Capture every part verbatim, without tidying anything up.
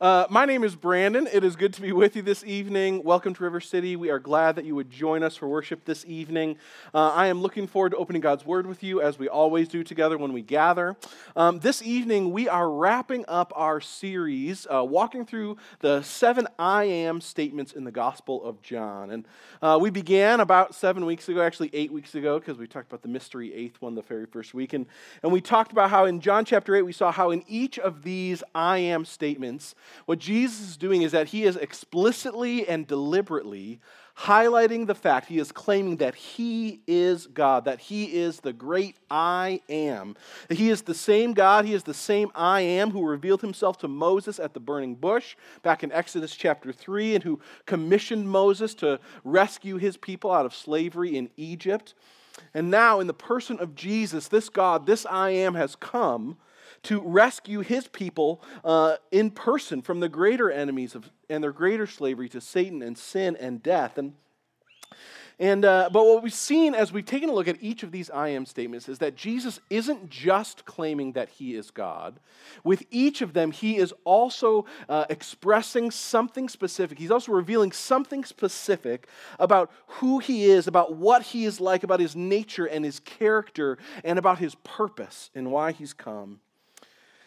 Uh, my name is Brandon. It is good to be with you this evening. Welcome to River City. We are glad that you would join us for worship this evening. Uh, I am looking forward to opening God's Word with you, as we always do together when we gather. Um, this evening, we are wrapping up our series, uh, walking through the seven I am statements in the Gospel of John. And uh, we began about seven weeks ago, actually eight weeks ago, because we talked about the mystery eighth one the very first week. And, and we talked about how in John chapter eight, we saw how in each of these I am statements, what Jesus is doing is that he is explicitly and deliberately highlighting the fact, he is claiming that he is God, that he is the great I am. That he is the same God, he is the same I am who revealed himself to Moses at the burning bush back in Exodus chapter three, and who commissioned Moses to rescue his people out of slavery in Egypt. And now in the person of Jesus, this God, this I am, has come to rescue his people uh, in person from the greater enemies of and their greater slavery to Satan and sin and death. And, and uh, but what we've seen as we've taken a look at each of these I am statements is that Jesus isn't just claiming that he is God. With each of them, he is also uh, expressing something specific. He's also revealing something specific about who he is, about what he is like, about his nature and his character, and about his purpose and why he's come.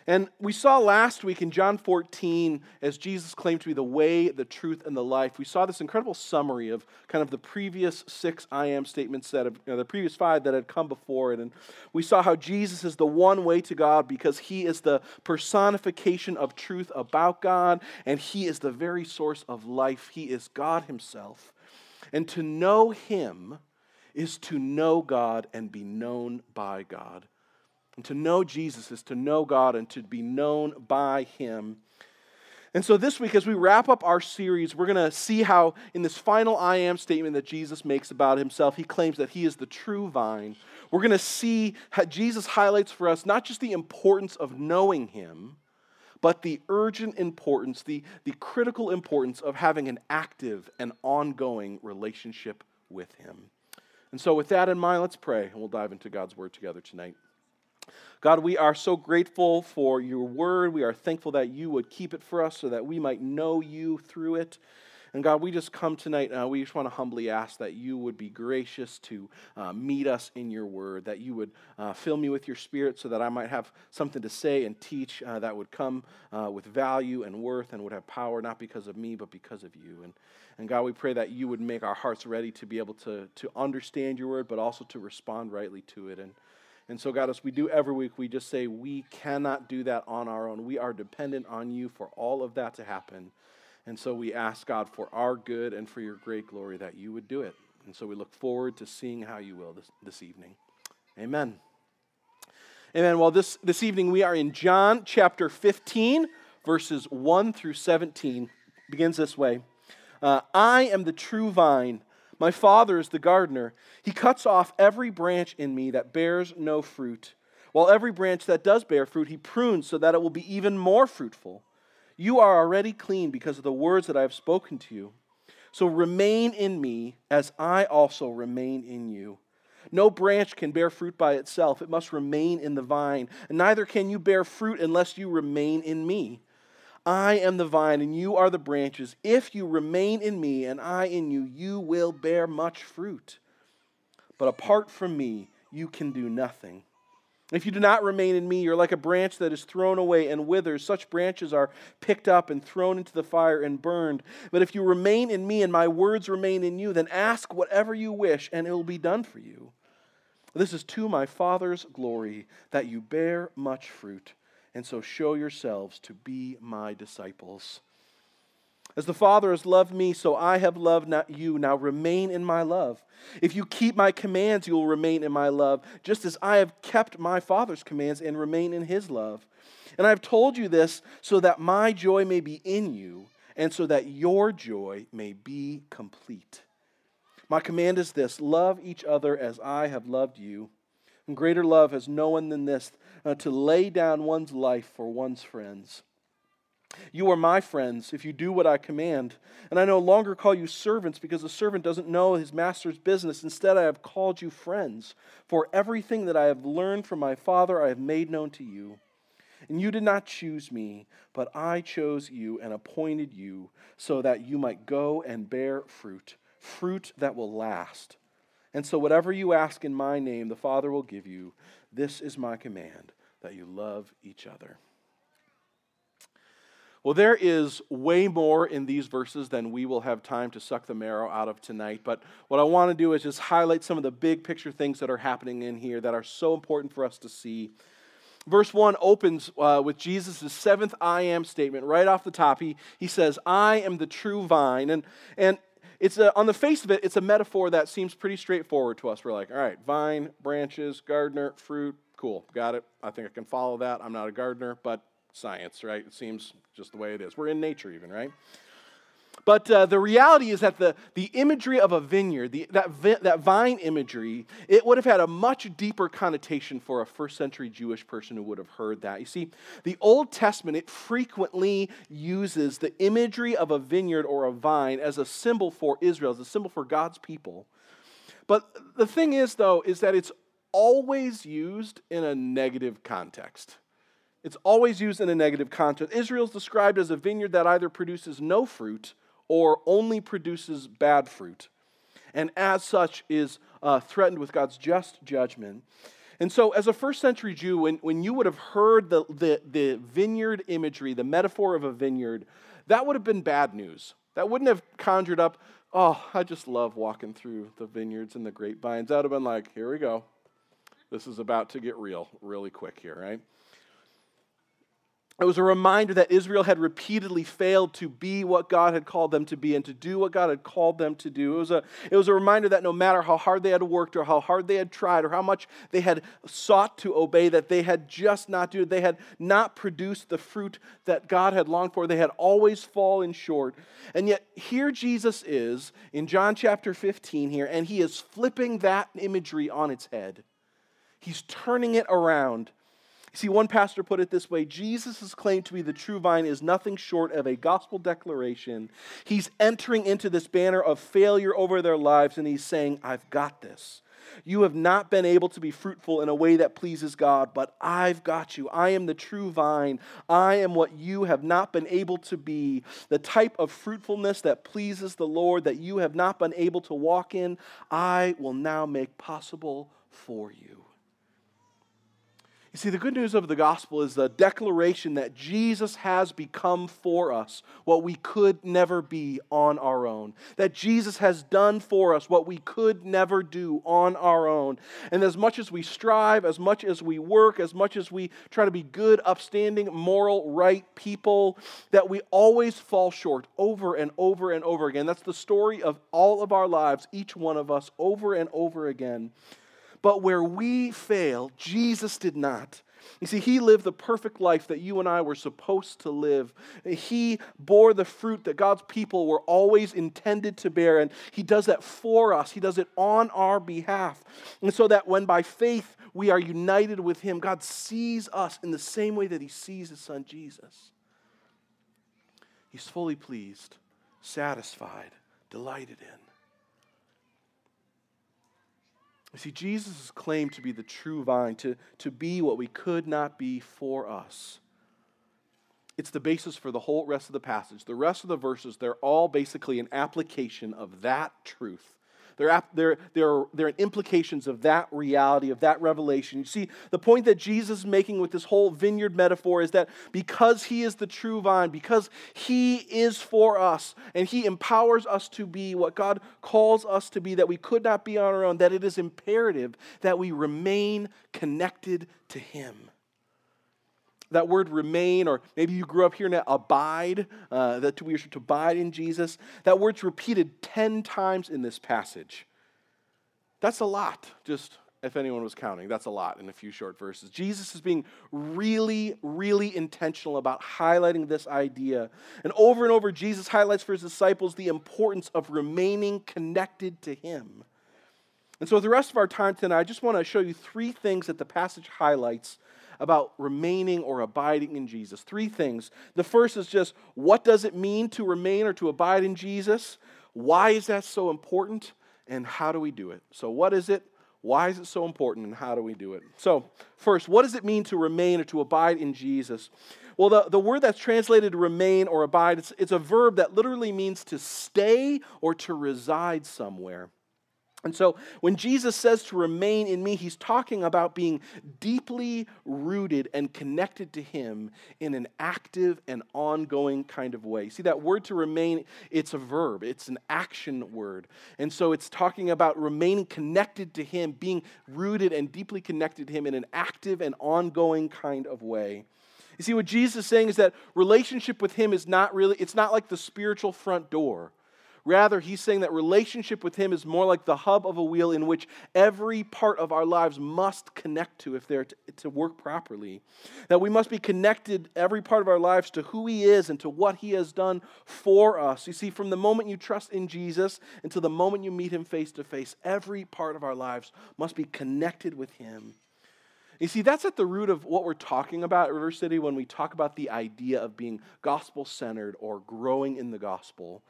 And we saw last week in John fourteen, as Jesus claimed to be the way, the truth, and the life, we saw this incredible summary of kind of the previous six I am statements that have, you know, the previous five that had come before it. And we saw how Jesus is the one way to God because he is the personification of truth about God, and he is the very source of life. He is God himself. And to know him is to know God and be known by God. And to know Jesus is to know God and to be known by him. And so this week, as we wrap up our series, we're going to see how in this final I am statement that Jesus makes about himself, he claims that he is the true vine. We're going to see how Jesus highlights for us not just the importance of knowing him, but the urgent importance, the, the critical importance of having an active and ongoing relationship with him. And so with that in mind, let's pray, and we'll dive into God's word together tonight. God, we are so grateful for your word. We are thankful that you would keep it for us so that we might know you through it. And God, we just come tonight, uh, we just want to humbly ask that you would be gracious to uh, meet us in your word, that you would uh, fill me with your spirit so that I might have something to say and teach uh, that would come uh, with value and worth and would have power, not because of me, but because of you. And and God, we pray that you would make our hearts ready to be able to, to understand your word, but also to respond rightly to it. And And so, God, as we do every week, we just say we cannot do that on our own. We are dependent on you for all of that to happen. And so we ask, God, for our good and for your great glory that you would do it. And so we look forward to seeing how you will this, this evening. Amen. Amen. Well, this, this evening we are in John chapter fifteen, verses one through seventeen. It begins this way. Uh, I am the true vine. My Father is the gardener. He cuts off every branch in me that bears no fruit, while every branch that does bear fruit, he prunes so that it will be even more fruitful. You are already clean because of the words that I have spoken to you. So remain in me as I also remain in you. No branch can bear fruit by itself. It must remain in the vine, and neither can you bear fruit unless you remain in me. I am the vine, and you are the branches. If you remain in me, and I in you, you will bear much fruit. But apart from me, you can do nothing. If you do not remain in me, you're like a branch that is thrown away and withers. Such branches are picked up and thrown into the fire and burned. But if you remain in me, and my words remain in you, then ask whatever you wish, and it will be done for you. This is to my Father's glory, that you bear much fruit. And so show yourselves to be my disciples. As the Father has loved me, so I have loved you. Now remain in my love. If you keep my commands, you will remain in my love, just as I have kept my Father's commands and remain in his love. And I have told you this so that my joy may be in you, and so that your joy may be complete. My command is this: love each other as I have loved you. And greater love has no one than this, uh, to lay down one's life for one's friends. You are my friends if you do what I command. And I no longer call you servants, because a servant doesn't know his master's business. Instead, I have called you friends, for everything that I have learned from my Father I have made known to you. And you did not choose me, but I chose you and appointed you so that you might go and bear fruit, fruit that will last. And so whatever you ask in my name, the Father will give you. This is my command, that you love each other." Well, there is way more in these verses than we will have time to suck the marrow out of tonight, but what I want to do is just highlight some of the big picture things that are happening in here that are so important for us to see. Verse one opens uh, with Jesus' seventh I am statement. Right off the top, he, he says, "I am the true vine." And and it's a, on the face of it, it's a metaphor that seems pretty straightforward to us. We're like, all right, vine, branches, gardener, fruit, cool, got it. I think I can follow that. I'm not a gardener, but science, right? It seems just the way it is. We're in nature even, right? But uh, the reality is that the, the imagery of a vineyard, the, that, vi- that vine imagery, it would have had a much deeper connotation for a first century Jewish person who would have heard that. You see, the Old Testament, it frequently uses the imagery of a vineyard or a vine as a symbol for Israel, as a symbol for God's people. But the thing is, though, is that it's always used in a negative context. It's always used in a negative context. Israel's described as a vineyard that either produces no fruit or only produces bad fruit, and as such is uh, threatened with God's just judgment. And so as a first century Jew, when, when you would have heard the, the, the vineyard imagery, the metaphor of a vineyard, that would have been bad news. That wouldn't have conjured up, oh, I just love walking through the vineyards and the grapevines. That would have been like, here we go. This is about to get real really quick here, right? It was a reminder that Israel had repeatedly failed to be what God had called them to be and to do what God had called them to do. It was a, it was a reminder that no matter how hard they had worked or how hard they had tried or how much they had sought to obey, that they had just not done. They had not produced the fruit that God had longed for. They had always fallen short. And yet here Jesus is in John chapter fifteen here, and he is flipping that imagery on its head. He's turning it around. See, one pastor put it this way: Jesus' claim to be the true vine is nothing short of a gospel declaration. He's entering into this banner of failure over their lives, and he's saying, I've got this. You have not been able to be fruitful in a way that pleases God, but I've got you. I am the true vine. I am what you have not been able to be. The type of fruitfulness that pleases the Lord that you have not been able to walk in, I will now make possible for you. You see, the good news of the gospel is the declaration that Jesus has become for us what we could never be on our own. That Jesus has done for us what we could never do on our own. And as much as we strive, as much as we work, as much as we try to be good, upstanding, moral, right people, that we always fall short over and over and over again. That's the story of all of our lives, each one of us, over and over again. But where we fail, Jesus did not. You see, he lived the perfect life that you and I were supposed to live. He bore the fruit that God's people were always intended to bear, and he does that for us. He does it on our behalf. And so that when by faith we are united with him, God sees us in the same way that he sees his son Jesus. He's fully pleased, satisfied, delighted in. You see, Jesus' claim to be the true vine, to, to be what we could not be for us, it's the basis for the whole rest of the passage. The rest of the verses, they're all basically an application of that truth. They're, they're, they're, they're implications of that reality, of that revelation. You see, the point that Jesus is making with this whole vineyard metaphor is that because he is the true vine, because he is for us, and he empowers us to be what God calls us to be, that we could not be on our own, that it is imperative that we remain connected to him. That word remain, or maybe you grew up hearing it, abide, uh, that we are to abide in Jesus. That word's repeated ten times in this passage. That's a lot, just if anyone was counting. That's a lot in a few short verses. Jesus is being really, really intentional about highlighting this idea. And over and over, Jesus highlights for his disciples the importance of remaining connected to him. And so the rest of our time tonight, I just want to show you three things that the passage highlights about remaining or abiding in Jesus. Three things. The first is just, what does it mean to remain or to abide in Jesus? Why is that so important? And how do we do it? So what is it? Why is it so important, and how do we do it? So first, what does it mean to remain or to abide in Jesus? Well, the, the word that's translated remain or abide, it's, it's a verb that literally means to stay or to reside somewhere. And so when Jesus says to remain in me, he's talking about being deeply rooted and connected to him in an active and ongoing kind of way. See, that word to remain, it's a verb. It's an action word. And so it's talking about remaining connected to him, being rooted and deeply connected to him in an active and ongoing kind of way. You see, what Jesus is saying is that relationship with him is not really, it's not like the spiritual front door. Rather, he's saying that relationship with him is more like the hub of a wheel in which every part of our lives must connect to if they're to, to work properly. That we must be connected, every part of our lives, to who he is and to what he has done for us. You see, from the moment you trust in Jesus until the moment you meet him face to face, every part of our lives must be connected with him. You see, that's at the root of what we're talking about at River City when we talk about the idea of being gospel-centered or growing in the gospel,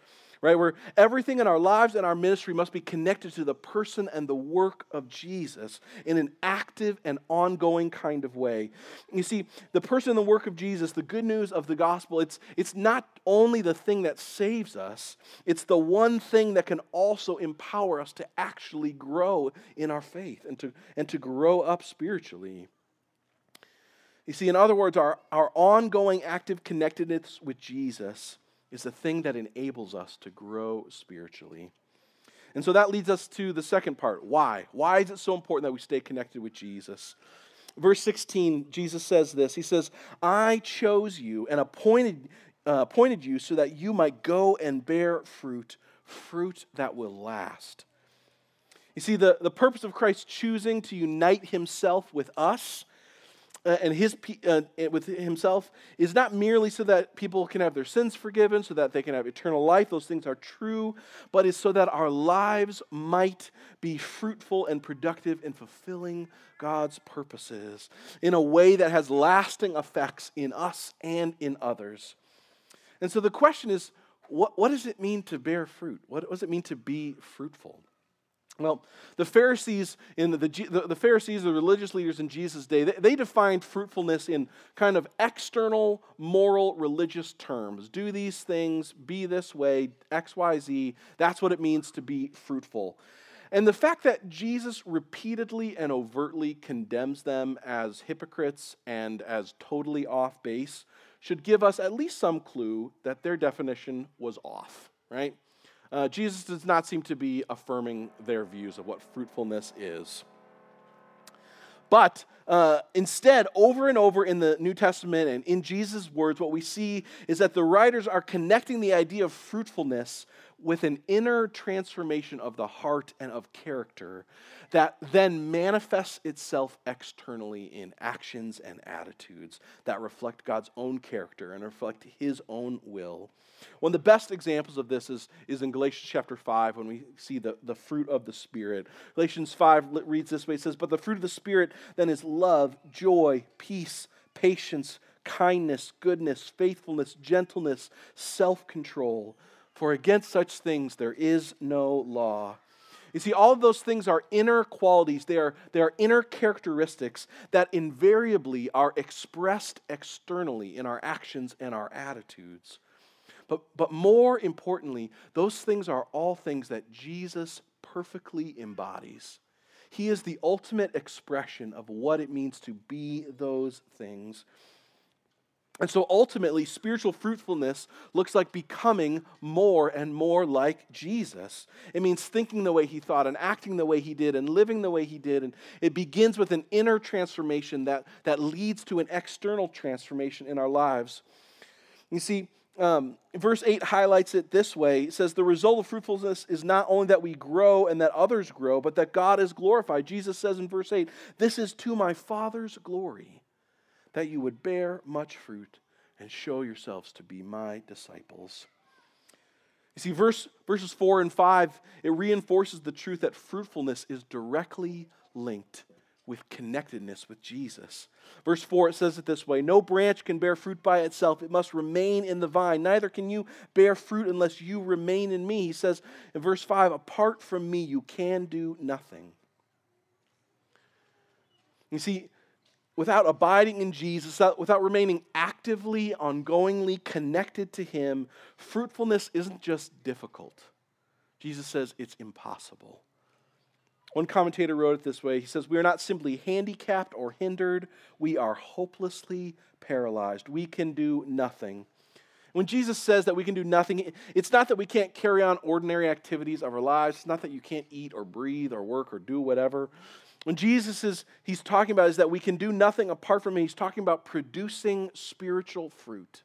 right? Where everything in our lives and our ministry must be connected to the person and the work of Jesus in an active and ongoing kind of way. You see, the person and the work of Jesus, the good news of the gospel, it's, it's not only the thing that saves us, it's the one thing that can also empower us to actually grow in our faith and to, and to grow up spiritually. You see, in other words, our, our ongoing active connectedness with Jesus is the thing that enables us to grow spiritually. And so that leads us to the second part. Why? Why is it so important that we stay connected with Jesus? Verse sixteen, Jesus says this. He says, I chose you and appointed, uh, appointed you so that you might go and bear fruit, fruit that will last. You see, the, the purpose of Christ choosing to unite himself with us Uh, and his uh, with himself is not merely so that people can have their sins forgiven, so that they can have eternal life. Those things are true, but it's so that our lives might be fruitful and productive in fulfilling God's purposes in a way that has lasting effects in us and in others. And so the question is, what, what does it mean to bear fruit? What does it mean to be fruitful? Well, the Pharisees, in the, the, the Pharisees, the religious leaders in Jesus' day, they, they defined fruitfulness in kind of external, moral, religious terms. Do these things, be this way, X, Y, Z. That's what it means to be fruitful. And the fact that Jesus repeatedly and overtly condemns them as hypocrites and as totally off base should give us at least some clue that their definition was off, right? Uh, Jesus does not seem to be affirming their views of what fruitfulness is. But uh, instead, over and over in the New Testament and in Jesus' words, what we see is that the writers are connecting the idea of fruitfulness with an inner transformation of the heart and of character that then manifests itself externally in actions and attitudes that reflect God's own character and reflect his own will. One of the best examples of this is, is in Galatians chapter five when we see the, the fruit of the Spirit. Galatians five reads this way, it says, but the fruit of the Spirit then is love, joy, peace, patience, kindness, goodness, faithfulness, gentleness, self-control. For against such things there is no law. You see, all of those things are inner qualities. They are, they are inner characteristics that invariably are expressed externally in our actions and our attitudes. But, but more importantly, those things are all things that Jesus perfectly embodies. He is the ultimate expression of what it means to be those things. And so ultimately, spiritual fruitfulness looks like becoming more and more like Jesus. It means thinking the way he thought and acting the way he did and living the way he did. And it begins with an inner transformation that, that leads to an external transformation in our lives. You see, um, verse eight highlights it this way. It says, the result of fruitfulness is not only that we grow and that others grow, but that God is glorified. Jesus says in verse eight, this is to my Father's glory, that you would bear much fruit and show yourselves to be my disciples. You see, verse, verses four and five, it reinforces the truth that fruitfulness is directly linked with connectedness with Jesus. Verse four, it says it this way, no branch can bear fruit by itself. It must remain in the vine. Neither can you bear fruit unless you remain in me. He says in verse five, apart from me you can do nothing. You see, without abiding in Jesus, without remaining actively, ongoingly connected to him, fruitfulness isn't just difficult. Jesus says it's impossible. One commentator wrote it this way. He says, we are not simply handicapped or hindered. We are hopelessly paralyzed. We can do nothing. When Jesus says that we can do nothing, it's not that we can't carry on ordinary activities of our lives. It's not that you can't eat or breathe or work or do whatever. When Jesus is, he's talking about is that we can do nothing apart from him. He's talking about producing spiritual fruit.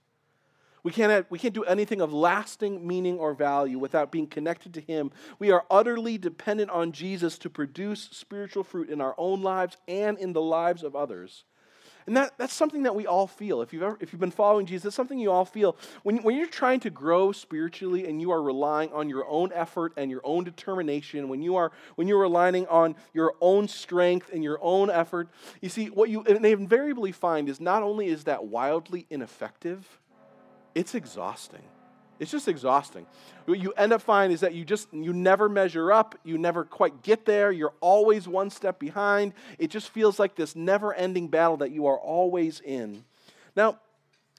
We can't, have, we can't do anything of lasting meaning or value without being connected to him. We are utterly dependent on Jesus to produce spiritual fruit in our own lives and in the lives of others. And that, that's something that we all feel. If you've, ever, if you've been following Jesus, that's something you all feel. When, when you're trying to grow spiritually and you are relying on your own effort and your own determination, when, you are, when you're relying on your own strength and your own effort, you see, what you invariably find is not only is that wildly ineffective, it's exhausting. It's just exhausting. What you end up finding is that you just, you never measure up. You never quite get there. You're always one step behind. It just feels like this never-ending battle that you are always in. Now,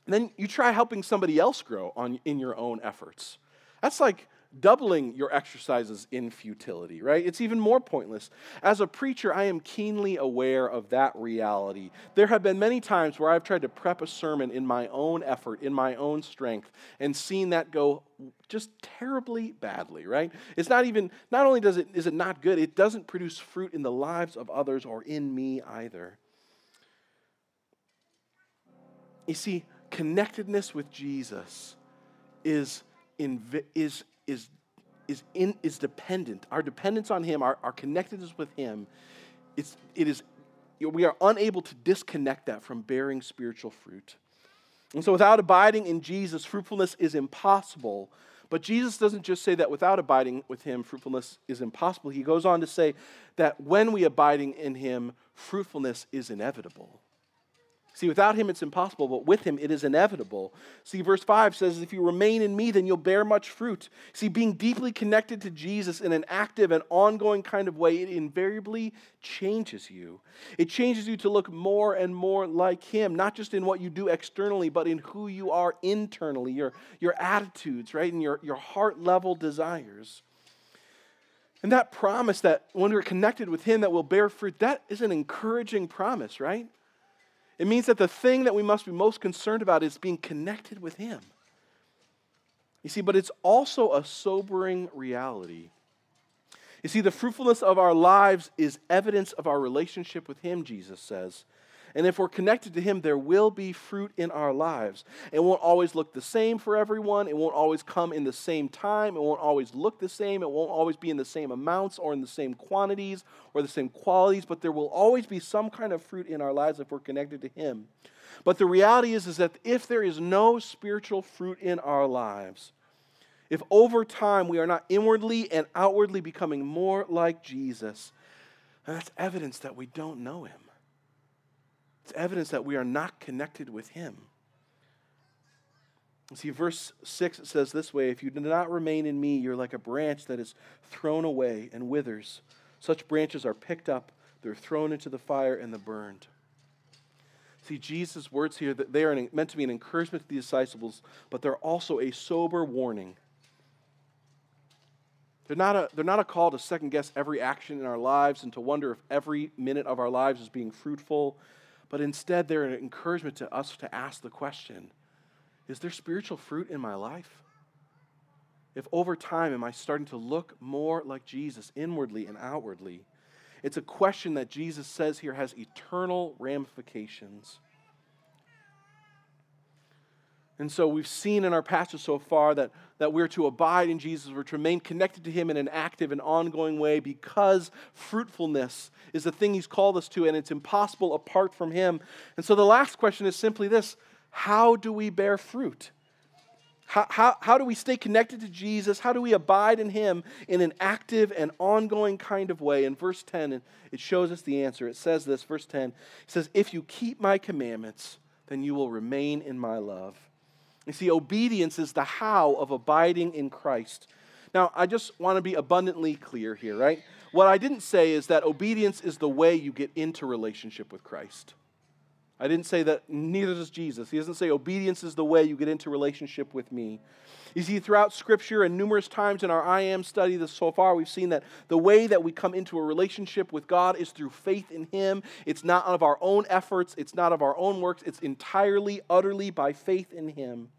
then you try helping somebody else grow on in your own efforts. That's like doubling your exercises in futility, right? It's even more pointless. As a preacher, I am keenly aware of that reality. There have been many times where I've tried to prep a sermon in my own effort, in my own strength, and seen that go just terribly badly, right? It's not even, not only does it is it not good, it doesn't produce fruit in the lives of others or in me either. You see, connectedness with Jesus is in, is Is is in is dependent. Our dependence on him, our, our connectedness with him, it's it is we are unable to disconnect that from bearing spiritual fruit. And so without abiding in Jesus, fruitfulness is impossible. But Jesus doesn't just say that without abiding with him, fruitfulness is impossible. He goes on to say that when we abiding in him, fruitfulness is inevitable. See, without him it's impossible, but with him it is inevitable. See, verse five says, if you remain in me, then you'll bear much fruit. See, being deeply connected to Jesus in an active and ongoing kind of way, it invariably changes you. It changes you to look more and more like him, not just in what you do externally, but in who you are internally, your, your attitudes, right, and your, your heart-level desires. And that promise that when we're connected with him that we'll bear fruit, that is an encouraging promise, right? It means that the thing that we must be most concerned about is being connected with him. You see, but it's also a sobering reality. You see, the fruitfulness of our lives is evidence of our relationship with him, Jesus says. And if we're connected to him, there will be fruit in our lives. It won't always look the same for everyone. It won't always come in the same time. It won't always look the same. It won't always be in the same amounts or in the same quantities or the same qualities, but there will always be some kind of fruit in our lives if we're connected to him. But the reality is, is that if there is no spiritual fruit in our lives, if over time we are not inwardly and outwardly becoming more like Jesus, that's evidence that we don't know him. It's evidence that we are not connected with him. See, verse six, it says this way, if you do not remain in me, you're like a branch that is thrown away and withers. Such branches are picked up, they're thrown into the fire and they're burned. See, Jesus' words here, that they are meant to be an encouragement to the disciples, but they're also a sober warning. They're not a, they're not a call to second-guess every action in our lives and to wonder if every minute of our lives is being fruitful, but instead, they're an encouragement to us to ask the question, is there spiritual fruit in my life? If over time, am I starting to look more like Jesus inwardly and outwardly? It's a question that Jesus says here has eternal ramifications. And so we've seen in our passage so far that, that we're to abide in Jesus, we're to remain connected to him in an active and ongoing way because fruitfulness is the thing he's called us to and it's impossible apart from him. And so the last question is simply this, how do we bear fruit? How, how, how do we stay connected to Jesus? How do we abide in him in an active and ongoing kind of way? In verse ten, it shows us the answer. It says this, verse ten, it says, if you keep my commandments, then you will remain in my love. You see, obedience is the how of abiding in Christ. Now, I just want to be abundantly clear here, right? What I didn't say is that obedience is the way you get into relationship with Christ. I didn't say that, neither does Jesus. He doesn't say obedience is the way you get into relationship with me. You see, throughout Scripture and numerous times in our I Am study this so far, we've seen that the way that we come into a relationship with God is through faith in Him. It's not of our own efforts. It's not of our own works. It's entirely, utterly by faith in Him.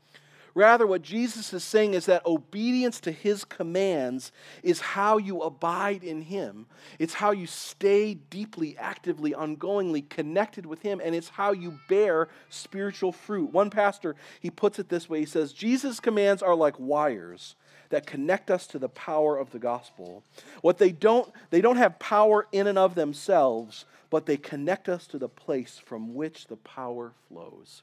Rather, what Jesus is saying is that obedience to His commands is how you abide in Him. It's how you stay deeply, actively, ongoingly connected with Him, and it's how you bear spiritual fruit. One pastor, he puts it this way. He says, Jesus' commands are like wires that connect us to the power of the gospel. What they don't, they don't have power in and of themselves, but they connect us to the place from which the power flows.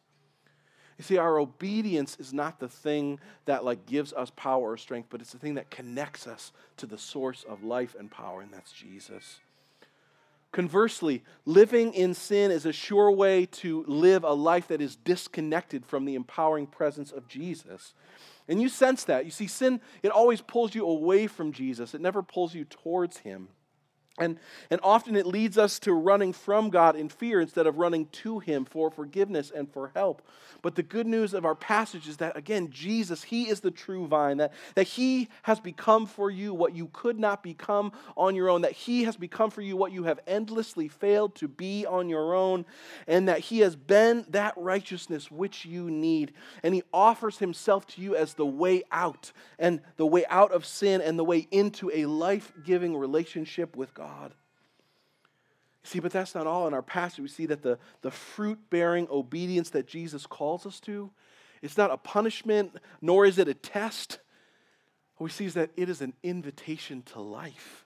You see, our obedience is not the thing that like gives us power or strength, but it's the thing that connects us to the source of life and power, and that's Jesus. Conversely, living in sin is a sure way to live a life that is disconnected from the empowering presence of Jesus. And you sense that. You see, sin, it always pulls you away from Jesus. It never pulls you towards Him. And, and often it leads us to running from God in fear instead of running to Him for forgiveness and for help. But the good news of our passage is that, again, Jesus, He is the true vine, that, that He has become for you what you could not become on your own, that He has become for you what you have endlessly failed to be on your own, and that He has been that righteousness which you need. And He offers Himself to you as the way out, and the way out of sin, and the way into a life-giving relationship with God. God. See, but that's not all. In our passage, we see that the, the fruit-bearing obedience that Jesus calls us to, it's not a punishment, nor is it a test. What we see is that it is an invitation to life.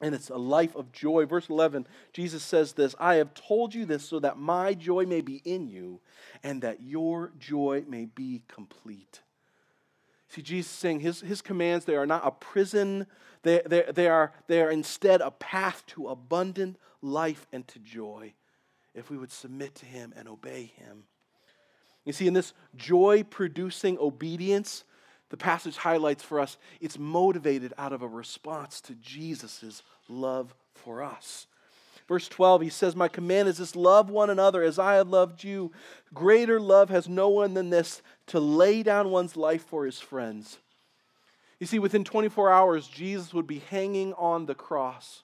And it's a life of joy. Verse eleven, Jesus says this, I have told you this so that my joy may be in you and that your joy may be complete. See, Jesus is saying his, his commands, they are not a prison. They, they, they, are, they are instead a path to abundant life and to joy if we would submit to Him and obey Him. You see, in this joy-producing obedience, the passage highlights for us, it's motivated out of a response to Jesus' love for us. Verse twelve, He says, my command is this, love one another as I have loved you. Greater love has no one than this, to lay down one's life for his friends. You see, within twenty-four hours, Jesus would be hanging on the cross,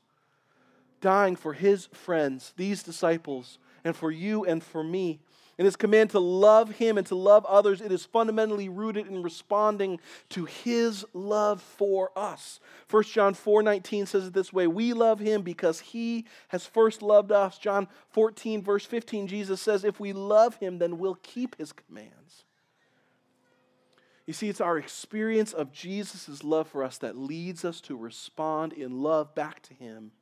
dying for His friends, these disciples, and for you and for me. And His command to love Him and to love others, it is fundamentally rooted in responding to His love for us. First John four nineteen says it this way, we love Him because He has first loved us. John fourteen, verse fifteen, Jesus says, if we love Him, then we'll keep His commands. You see, it's our experience of Jesus' love for us that leads us to respond in love back to Him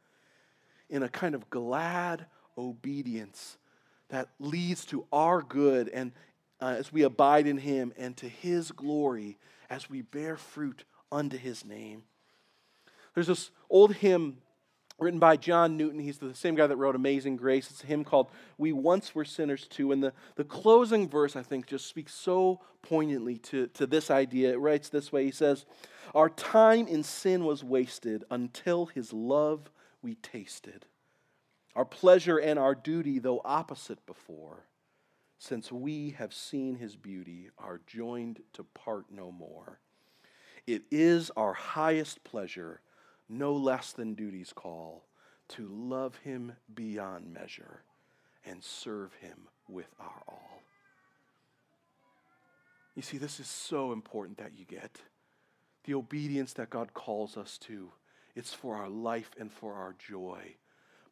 in a kind of glad obedience that leads to our good and uh, as we abide in Him and to His glory as we bear fruit unto His name. There's this old hymn written by John Newton. He's the same guy that wrote Amazing Grace. It's a hymn called We Once Were Sinners Too. And the, the closing verse, I think, just speaks so poignantly to, to this idea. It writes this way. He says, our time in sin was wasted until His love we tasted. Our pleasure and our duty, though opposite before, since we have seen His beauty, are joined to part no more. It is our highest pleasure, no less than duty's call, to love Him beyond measure and serve Him with our all. You see, this is so important that you get. The obedience that God calls us to, it's for our life and for our joy.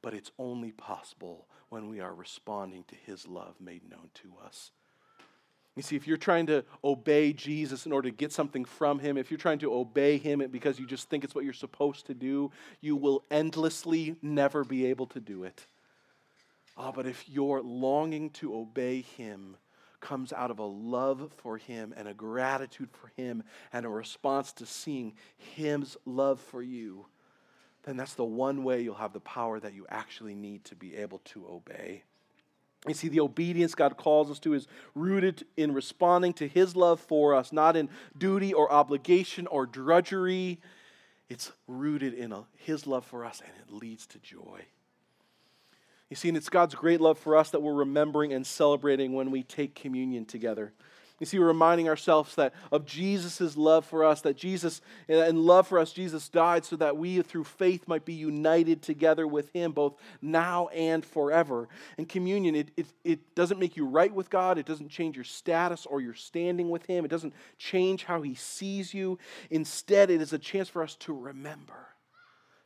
But it's only possible when we are responding to His love made known to us. You see, if you're trying to obey Jesus in order to get something from Him, if you're trying to obey Him because you just think it's what you're supposed to do, you will endlessly never be able to do it. Ah, oh, but if your longing to obey Him comes out of a love for Him and a gratitude for Him and a response to seeing His love for you, then that's the one way you'll have the power that you actually need to be able to obey. You see, the obedience God calls us to is rooted in responding to His love for us, not in duty or obligation or drudgery. It's rooted in a, his love for us, and it leads to joy. You see, and it's God's great love for us that we're remembering and celebrating when we take communion together. You see, we're reminding ourselves that of Jesus' love for us, that Jesus, in love for us, Jesus died so that we, through faith, might be united together with him, both now and forever. And communion, it, it, it doesn't make you right with God. It doesn't change your status or your standing with him. It doesn't change how he sees you. Instead, it is a chance for us to remember,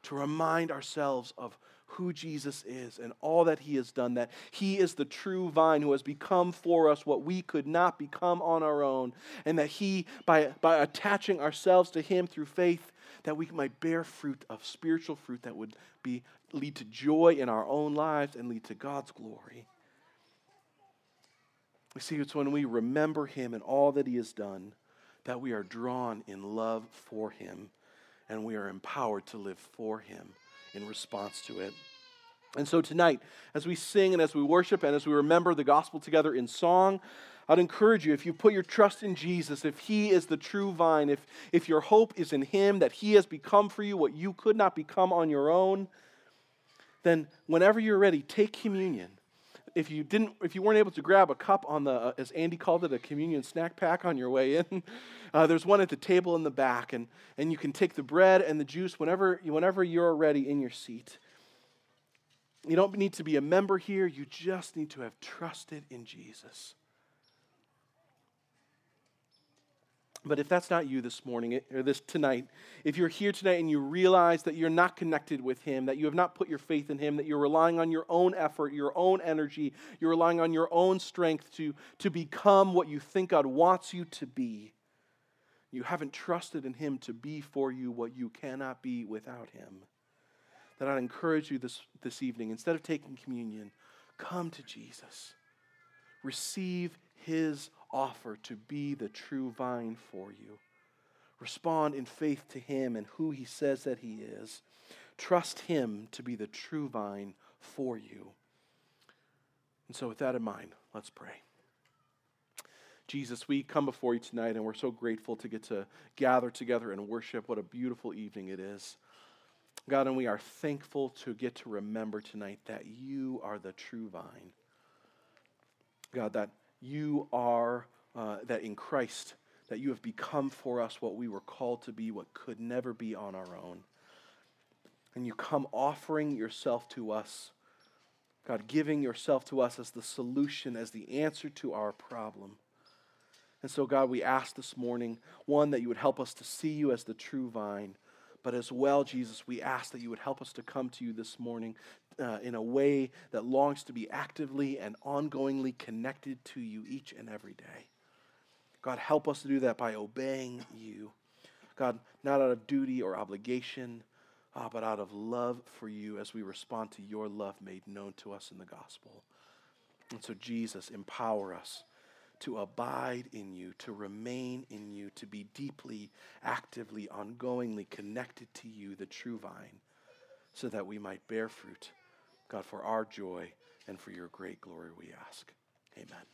to remind ourselves of who Jesus is and all that he has done, that he is the true vine who has become for us what we could not become on our own, and that he, by, by attaching ourselves to him through faith, that we might bear fruit of spiritual fruit that would be lead to joy in our own lives and lead to God's glory. We see it's when we remember him and all that he has done that we are drawn in love for him, and we are empowered to live for him in response to it. And so tonight, as we sing and as we worship and as we remember the gospel together in song, I'd encourage you, if you put your trust in Jesus, if he is the true vine, if, if your hope is in him, that he has become for you what you could not become on your own, then whenever you're ready, take communion. If you didn't, if you weren't able to grab a cup on the, uh, as Andy called it, a communion snack pack on your way in, uh, there's one at the table in the back, and and you can take the bread and the juice whenever, whenever you're ready in your seat. You don't need to be a member here. You just need to have trusted in Jesus. But if that's not you this morning, or this tonight, if you're here tonight and you realize that you're not connected with him, that you have not put your faith in him, that you're relying on your own effort, your own energy, you're relying on your own strength to, to become what you think God wants you to be, you haven't trusted in him to be for you what you cannot be without him, then I'd encourage you this, this evening, instead of taking communion, come to Jesus. Receive his offer to be the true vine for you. Respond in faith to him and who he says that he is. Trust him to be the true vine for you. And so with that in mind, let's pray. Jesus, we come before you tonight, and we're so grateful to get to gather together and worship. What a beautiful evening it is. God, and we are thankful to get to remember tonight that you are the true vine. God, that You are, uh, that in Christ, that you have become for us what we were called to be, what could never be on our own. And you come offering yourself to us, God, giving yourself to us as the solution, as the answer to our problem. And so, God, we ask this morning, one, that you would help us to see you as the true vine, but as well, Jesus, we ask that you would help us to come to you this morning uh, in a way that longs to be actively and ongoingly connected to you each and every day. God, help us to do that by obeying you. God, not out of duty or obligation, uh, but out of love for you as we respond to your love made known to us in the gospel. And so, Jesus, empower us to abide in you, to remain in you, to be deeply, actively, ongoingly connected to you, the true vine, so that we might bear fruit, God, for our joy and for your great glory, we ask. Amen.